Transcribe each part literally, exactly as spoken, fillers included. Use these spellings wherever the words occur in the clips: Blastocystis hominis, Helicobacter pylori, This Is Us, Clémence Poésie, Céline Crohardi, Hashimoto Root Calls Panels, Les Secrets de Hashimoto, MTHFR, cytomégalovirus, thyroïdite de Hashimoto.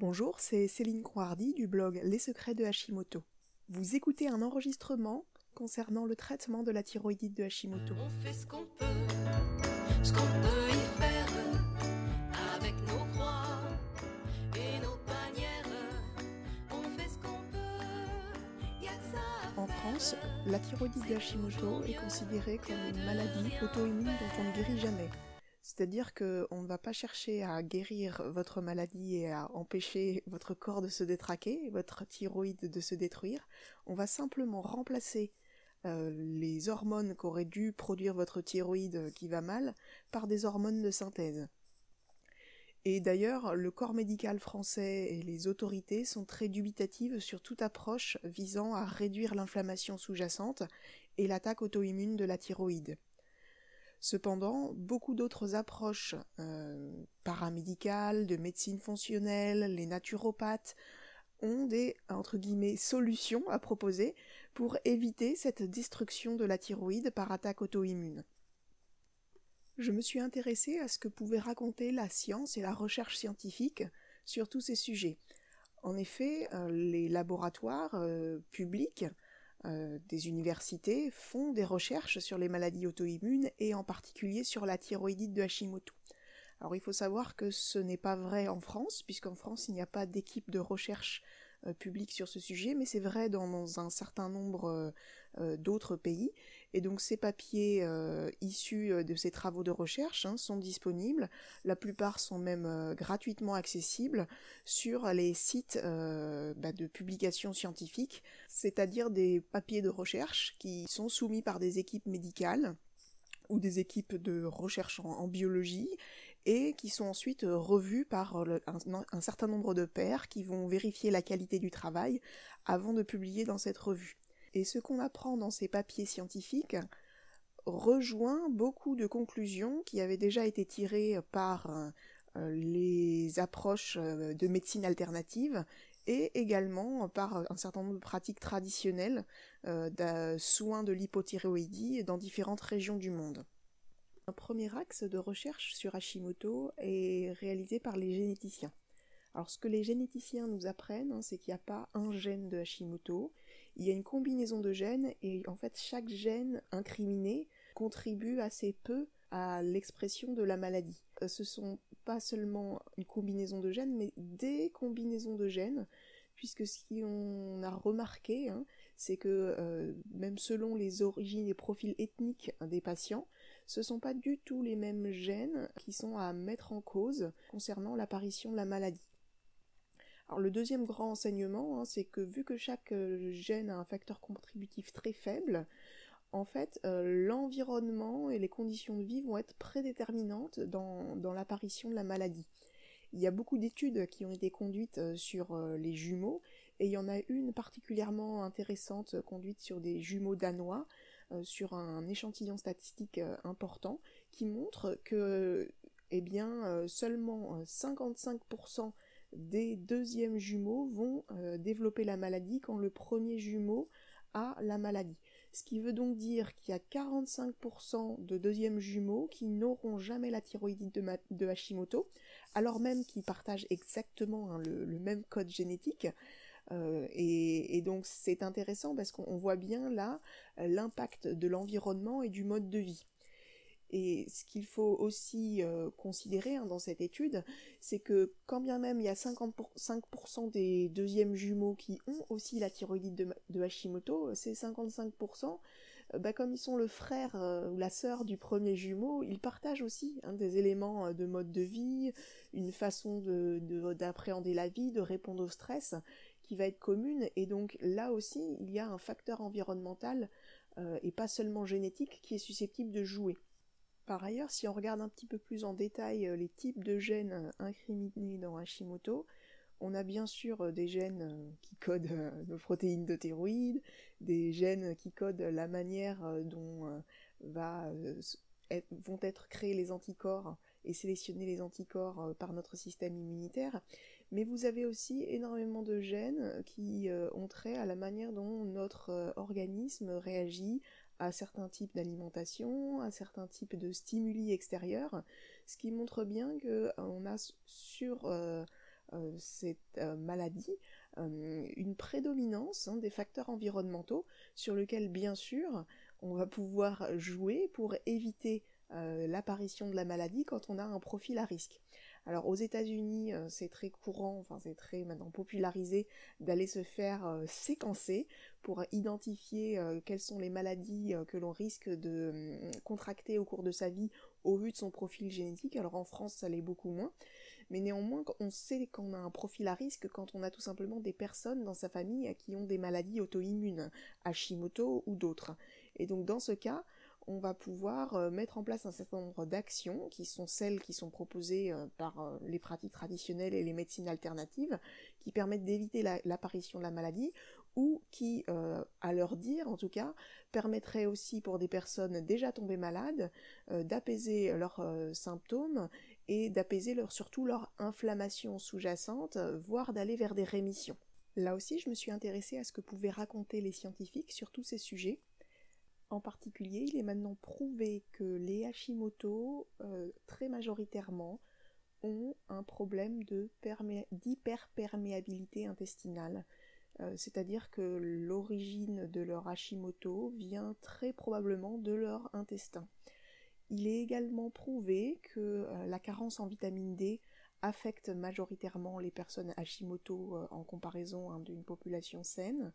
Bonjour, c'est Céline Crohardi du blog Les Secrets de Hashimoto. Vous écoutez un enregistrement concernant le traitement de la thyroïdite de Hashimoto. On fait ce qu'on peut, ce qu'on peut y faire, avec nos croix et nos bannières. On fait ce qu'on peut, y a que ça. En France, la thyroïdite de Hashimoto est considérée comme une maladie auto-immune dont on ne guérit jamais. C'est-à-dire qu'on ne va pas chercher à guérir votre maladie et à empêcher votre corps de se détraquer, votre thyroïde de se détruire. On va simplement remplacer euh, les hormones qu'aurait dû produire votre thyroïde qui va mal par des hormones de synthèse. Et d'ailleurs, le corps médical français et les autorités sont très dubitatives sur toute approche visant à réduire l'inflammation sous-jacente et l'attaque auto-immune de la thyroïde. Cependant, beaucoup d'autres approches euh, paramédicales, de médecine fonctionnelle, les naturopathes, ont des, entre guillemets, solutions à proposer pour éviter cette destruction de la thyroïde par attaque auto-immune. Je me suis intéressée à ce que pouvait raconter la science et la recherche scientifique sur tous ces sujets. En effet, euh, les laboratoires euh, publics Euh, des universités font des recherches sur les maladies auto-immunes et en particulier sur la thyroïdite de Hashimoto. Alors il faut savoir que ce n'est pas vrai en France, puisqu'en France il n'y a pas d'équipe de recherche euh, publique sur ce sujet, mais c'est vrai dans, dans un certain nombre euh, d'autres pays, et donc ces papiers euh, issus de ces travaux de recherche hein, sont disponibles, la plupart sont même euh, gratuitement accessibles sur les sites euh, bah, de publications scientifiques, c'est-à-dire des papiers de recherche qui sont soumis par des équipes médicales, ou des équipes de recherche en, en biologie, et qui sont ensuite revues par le, un, un certain nombre de pairs qui vont vérifier la qualité du travail avant de publier dans cette revue. Et ce qu'on apprend dans ces papiers scientifiques rejoint beaucoup de conclusions qui avaient déjà été tirées par euh, les approches de médecine alternative et également par un certain nombre de pratiques traditionnelles euh, de soins de l'hypothyroïdie dans différentes régions du monde. Un premier axe de recherche sur Hashimoto est réalisé par les généticiens. Alors ce que les généticiens nous apprennent, hein, c'est qu'il n'y a pas un gène de Hashimoto, il y a une combinaison de gènes et en fait chaque gène incriminé contribue assez peu à l'expression de la maladie. Ce sont pas seulement une combinaison de gènes, mais des combinaisons de gènes, puisque ce qu'on a remarqué, hein, c'est que euh, même selon les origines et profils ethniques des patients, ce ne sont pas du tout les mêmes gènes qui sont à mettre en cause concernant l'apparition de la maladie. Alors le deuxième grand enseignement, hein, c'est que vu que chaque gène a un facteur contributif très faible, en fait, euh, l'environnement et les conditions de vie vont être prédéterminantes dans, dans l'apparition de la maladie. Il y a beaucoup d'études qui ont été conduites sur euh, les jumeaux, et il y en a une particulièrement intéressante euh, conduite sur des jumeaux danois, euh, sur un échantillon statistique euh, important, qui montre que eh bien, euh, seulement cinquante-cinq pour cent des deuxièmes jumeaux vont euh, développer la maladie quand le premier jumeau a la maladie. Ce qui veut donc dire qu'il y a quarante-cinq pour cent de deuxièmes jumeaux qui n'auront jamais la thyroïdite de, ma- de Hashimoto, alors même qu'ils partagent exactement hein, le, le même code génétique. Euh, et, et donc c'est intéressant parce qu'on voit bien là l'impact de l'environnement et du mode de vie. Et ce qu'il faut aussi euh, considérer hein, dans cette étude, c'est que quand bien même il y a cinquante-cinq pour cent des deuxièmes jumeaux qui ont aussi la thyroïdite de, de Hashimoto, ces cinquante-cinq pour cent, euh, bah, comme ils sont le frère euh, ou la sœur du premier jumeau, ils partagent aussi hein, des éléments de mode de vie, une façon de, de, d'appréhender la vie, de répondre au stress qui va être commune. Et donc là aussi, il y a un facteur environnemental euh, et pas seulement génétique qui est susceptible de jouer. Par ailleurs, si on regarde un petit peu plus en détail les types de gènes incriminés dans Hashimoto, on a bien sûr des gènes qui codent nos protéines de thyroïde, des gènes qui codent la manière dont va, vont être créés les anticorps et sélectionnés les anticorps par notre système immunitaire, mais vous avez aussi énormément de gènes qui ont trait à la manière dont notre organisme réagit à certains types d'alimentation, à certains types de stimuli extérieurs, ce qui montre bien qu'on a sur euh, euh, cette euh, maladie euh, une prédominance hein, des facteurs environnementaux sur lesquels, bien sûr, on va pouvoir jouer pour éviter euh, l'apparition de la maladie quand on a un profil à risque. Alors aux États-Unis, euh, c'est très courant, enfin c'est très maintenant popularisé d'aller se faire euh, séquencer pour identifier euh, quelles sont les maladies euh, que l'on risque de euh, contracter au cours de sa vie au vu de son profil génétique. Alors en France, ça l'est beaucoup moins, mais néanmoins, on sait qu'on a un profil à risque quand on a tout simplement des personnes dans sa famille qui ont des maladies auto-immunes, Hashimoto ou d'autres. Et donc dans ce cas, on va pouvoir mettre en place un certain nombre d'actions qui sont celles qui sont proposées par les pratiques traditionnelles et les médecines alternatives qui permettent d'éviter la, l'apparition de la maladie ou qui, euh, à leur dire en tout cas, permettraient aussi pour des personnes déjà tombées malades euh, d'apaiser leurs euh, symptômes et d'apaiser leur, surtout leur inflammation sous-jacente, voire d'aller vers des rémissions. Là aussi, je me suis intéressée à ce que pouvaient raconter les scientifiques sur tous ces sujets. En particulier, il est maintenant prouvé que les Hashimoto, euh, très majoritairement, ont un problème de permé- d'hyperperméabilité intestinale. Euh, c'est-à-dire que l'origine de leur Hashimoto vient très probablement de leur intestin. Il est également prouvé que euh, la carence en vitamine D affecte majoritairement les personnes Hashimoto euh, en comparaison hein, d'une population saine,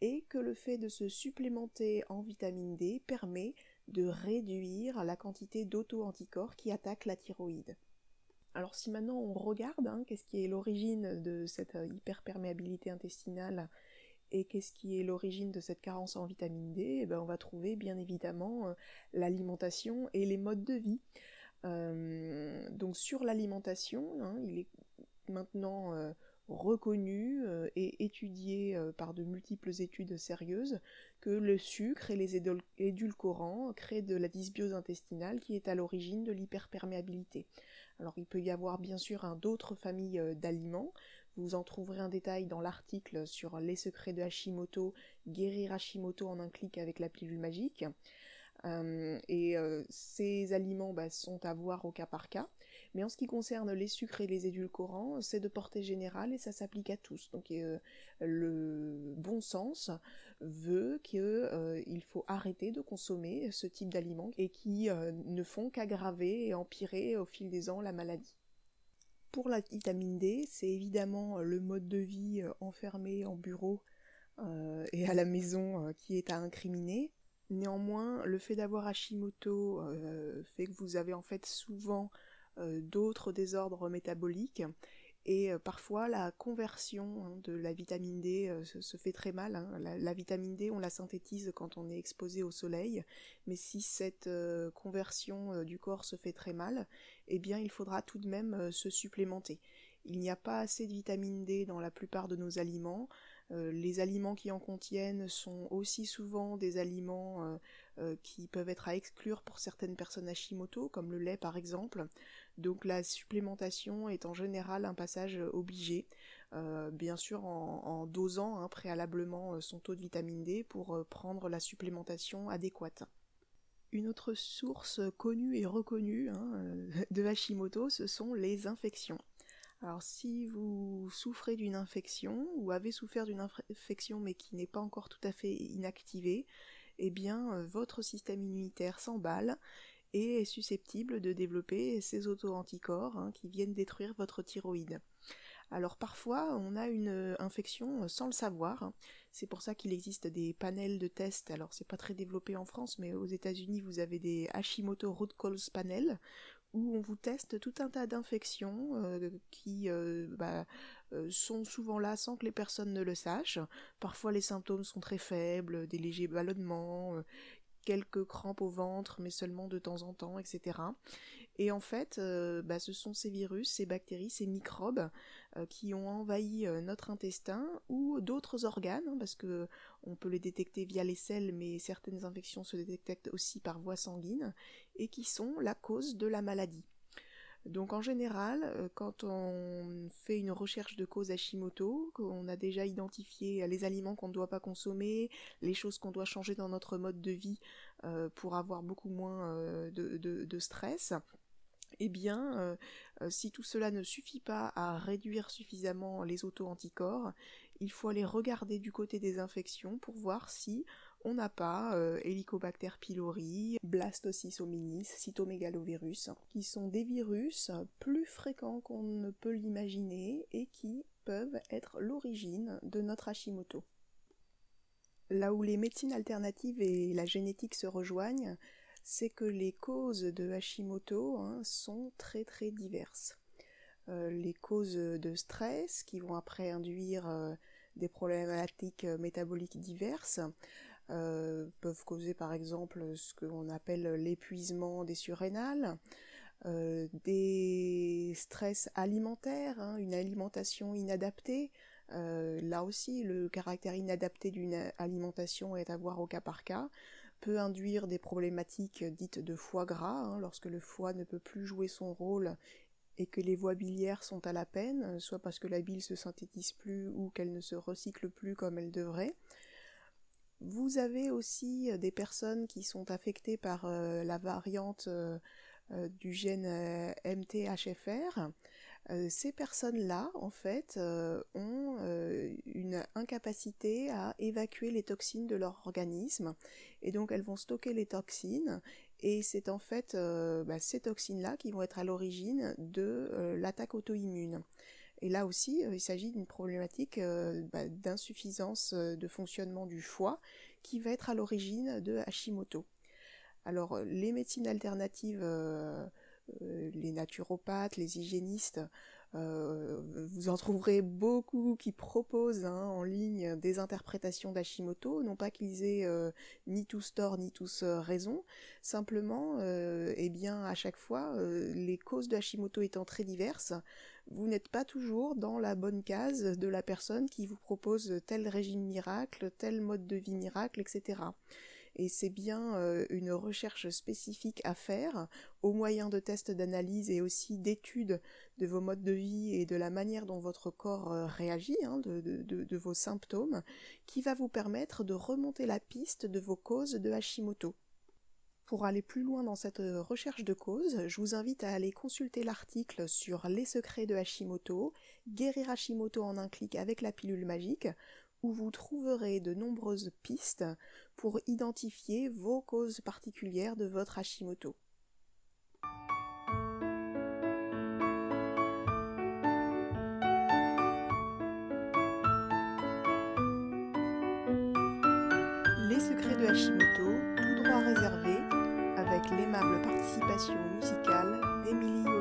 et que le fait de se supplémenter en vitamine D permet de réduire la quantité d'auto-anticorps qui attaquent la thyroïde. Alors si maintenant on regarde hein, qu'est-ce qui est l'origine de cette hyperperméabilité intestinale et qu'est-ce qui est l'origine de cette carence en vitamine D, eh ben, on va trouver bien évidemment euh, l'alimentation et les modes de vie. Euh, donc sur l'alimentation, hein, il est maintenant... Euh, reconnu et étudié par de multiples études sérieuses que le sucre et les édul- édulcorants créent de la dysbiose intestinale qui est à l'origine de l'hyperperméabilité. Alors il peut y avoir bien sûr hein, d'autres familles d'aliments, vous en trouverez un détail dans l'article sur Les Secrets de Hashimoto, guérir Hashimoto en un clic avec la pilule magique. Euh, et euh, ces aliments bah, sont à voir au cas par cas. Mais en ce qui concerne les sucres et les édulcorants, c'est de portée générale et ça s'applique à tous. Donc euh, le bon sens veut qu'il euh, faut arrêter de consommer ce type d'aliments et qui euh, ne font qu'aggraver et empirer au fil des ans la maladie. Pour la vitamine D, c'est évidemment le mode de vie enfermé en bureau euh, et à la maison euh, qui est à incriminer. Néanmoins, le fait d'avoir Hashimoto euh, fait que vous avez en fait souvent euh, d'autres désordres métaboliques et euh, parfois la conversion hein, de la vitamine D euh, se, se fait très mal. Hein. La, la vitamine D, on la synthétise quand on est exposé au soleil, mais si cette euh, conversion euh, du corps se fait très mal, eh bien il faudra tout de même euh, se supplémenter. Il n'y a pas assez de vitamine D dans la plupart de nos aliments. Euh, les aliments qui en contiennent sont aussi souvent des aliments euh, euh, qui peuvent être à exclure pour certaines personnes Hashimoto, comme le lait par exemple. Donc la supplémentation est en général un passage obligé, euh, bien sûr en, en dosant hein, préalablement son taux de vitamine D pour euh, prendre la supplémentation adéquate. Une autre source connue et reconnue hein, de Hashimoto, ce sont les infections. Alors si vous souffrez d'une infection ou avez souffert d'une infection mais qui n'est pas encore tout à fait inactivée, eh bien votre système immunitaire s'emballe et est susceptible de développer ces auto-anticorps hein, qui viennent détruire votre thyroïde. Alors parfois on a une infection sans le savoir, c'est pour ça qu'il existe des panels de tests, alors c'est pas très développé en France mais aux États-Unis vous avez des Hashimoto Root Calls Panels où on vous teste tout un tas d'infections euh, qui euh, bah, euh, sont souvent là sans que les personnes ne le sachent. Parfois les symptômes sont très faibles, des légers ballonnements, euh, quelques crampes au ventre, mais seulement de temps en temps, et cetera. Et en fait, euh, bah, ce sont ces virus, ces bactéries, ces microbes euh, qui ont envahi euh, notre intestin ou d'autres organes, hein, parce que on peut les détecter via les selles, mais certaines infections se détectent aussi par voie sanguine, et qui sont la cause de la maladie. Donc en général, quand on fait une recherche de cause Hashimoto, qu'on a déjà identifié les aliments qu'on ne doit pas consommer, les choses qu'on doit changer dans notre mode de vie euh, pour avoir beaucoup moins euh, de, de, de stress, eh bien euh, Euh, si tout cela ne suffit pas à réduire suffisamment les auto-anticorps, il faut aller regarder du côté des infections pour voir si on n'a pas euh, Helicobacter pylori, Blastocystis hominis, cytomégalovirus, qui sont des virus plus fréquents qu'on ne peut l'imaginer et qui peuvent être l'origine de notre Hashimoto. Là où les médecines alternatives et la génétique se rejoignent, c'est que les causes de Hashimoto hein, sont très très diverses. Euh, les causes de stress qui vont après induire euh, des problématiques métaboliques diverses euh, peuvent causer par exemple ce qu'on appelle l'épuisement des surrénales, euh, des stress alimentaires, hein, une alimentation inadaptée. Euh, là aussi, le caractère inadapté d'une alimentation est à voir au cas par cas, peut induire des problématiques dites de foie gras, hein, lorsque le foie ne peut plus jouer son rôle et que les voies biliaires sont à la peine, soit parce que la bile se synthétise plus ou qu'elle ne se recycle plus comme elle devrait. Vous avez aussi des personnes qui sont affectées par euh, la variante euh, euh, du gène euh, M T H F R. Euh, ces personnes-là, en fait, euh, ont euh, une incapacité à évacuer les toxines de leur organisme, et donc elles vont stocker les toxines, et c'est en fait euh, bah, ces toxines-là qui vont être à l'origine de euh, l'attaque auto-immune. Et là aussi, euh, il s'agit d'une problématique euh, bah, d'insuffisance de fonctionnement du foie, qui va être à l'origine de Hashimoto. Alors, les médecines alternatives... Euh, Euh, les naturopathes, les hygiénistes, euh, vous en trouverez beaucoup qui proposent hein, en ligne des interprétations d'Hashimoto, non pas qu'ils aient euh, ni tous tort ni tous euh, raison, simplement, euh, eh bien, à chaque fois, euh, les causes de Hashimoto étant très diverses, vous n'êtes pas toujours dans la bonne case de la personne qui vous propose tel régime miracle, tel mode de vie miracle, et cetera. Et c'est bien euh, une recherche spécifique à faire, au moyen de tests d'analyse et aussi d'études de vos modes de vie et de la manière dont votre corps euh, réagit, hein, de, de, de vos symptômes, qui va vous permettre de remonter la piste de vos causes de Hashimoto. Pour aller plus loin dans cette recherche de causes, je vous invite à aller consulter l'article sur Les Secrets de Hashimoto, guérir Hashimoto en un clic avec la pilule magique, où vous trouverez de nombreuses pistes pour identifier vos causes particulières de votre Hashimoto. Les secrets de Hashimoto, tout droit réservé, avec l'aimable participation musicale d'Emilie.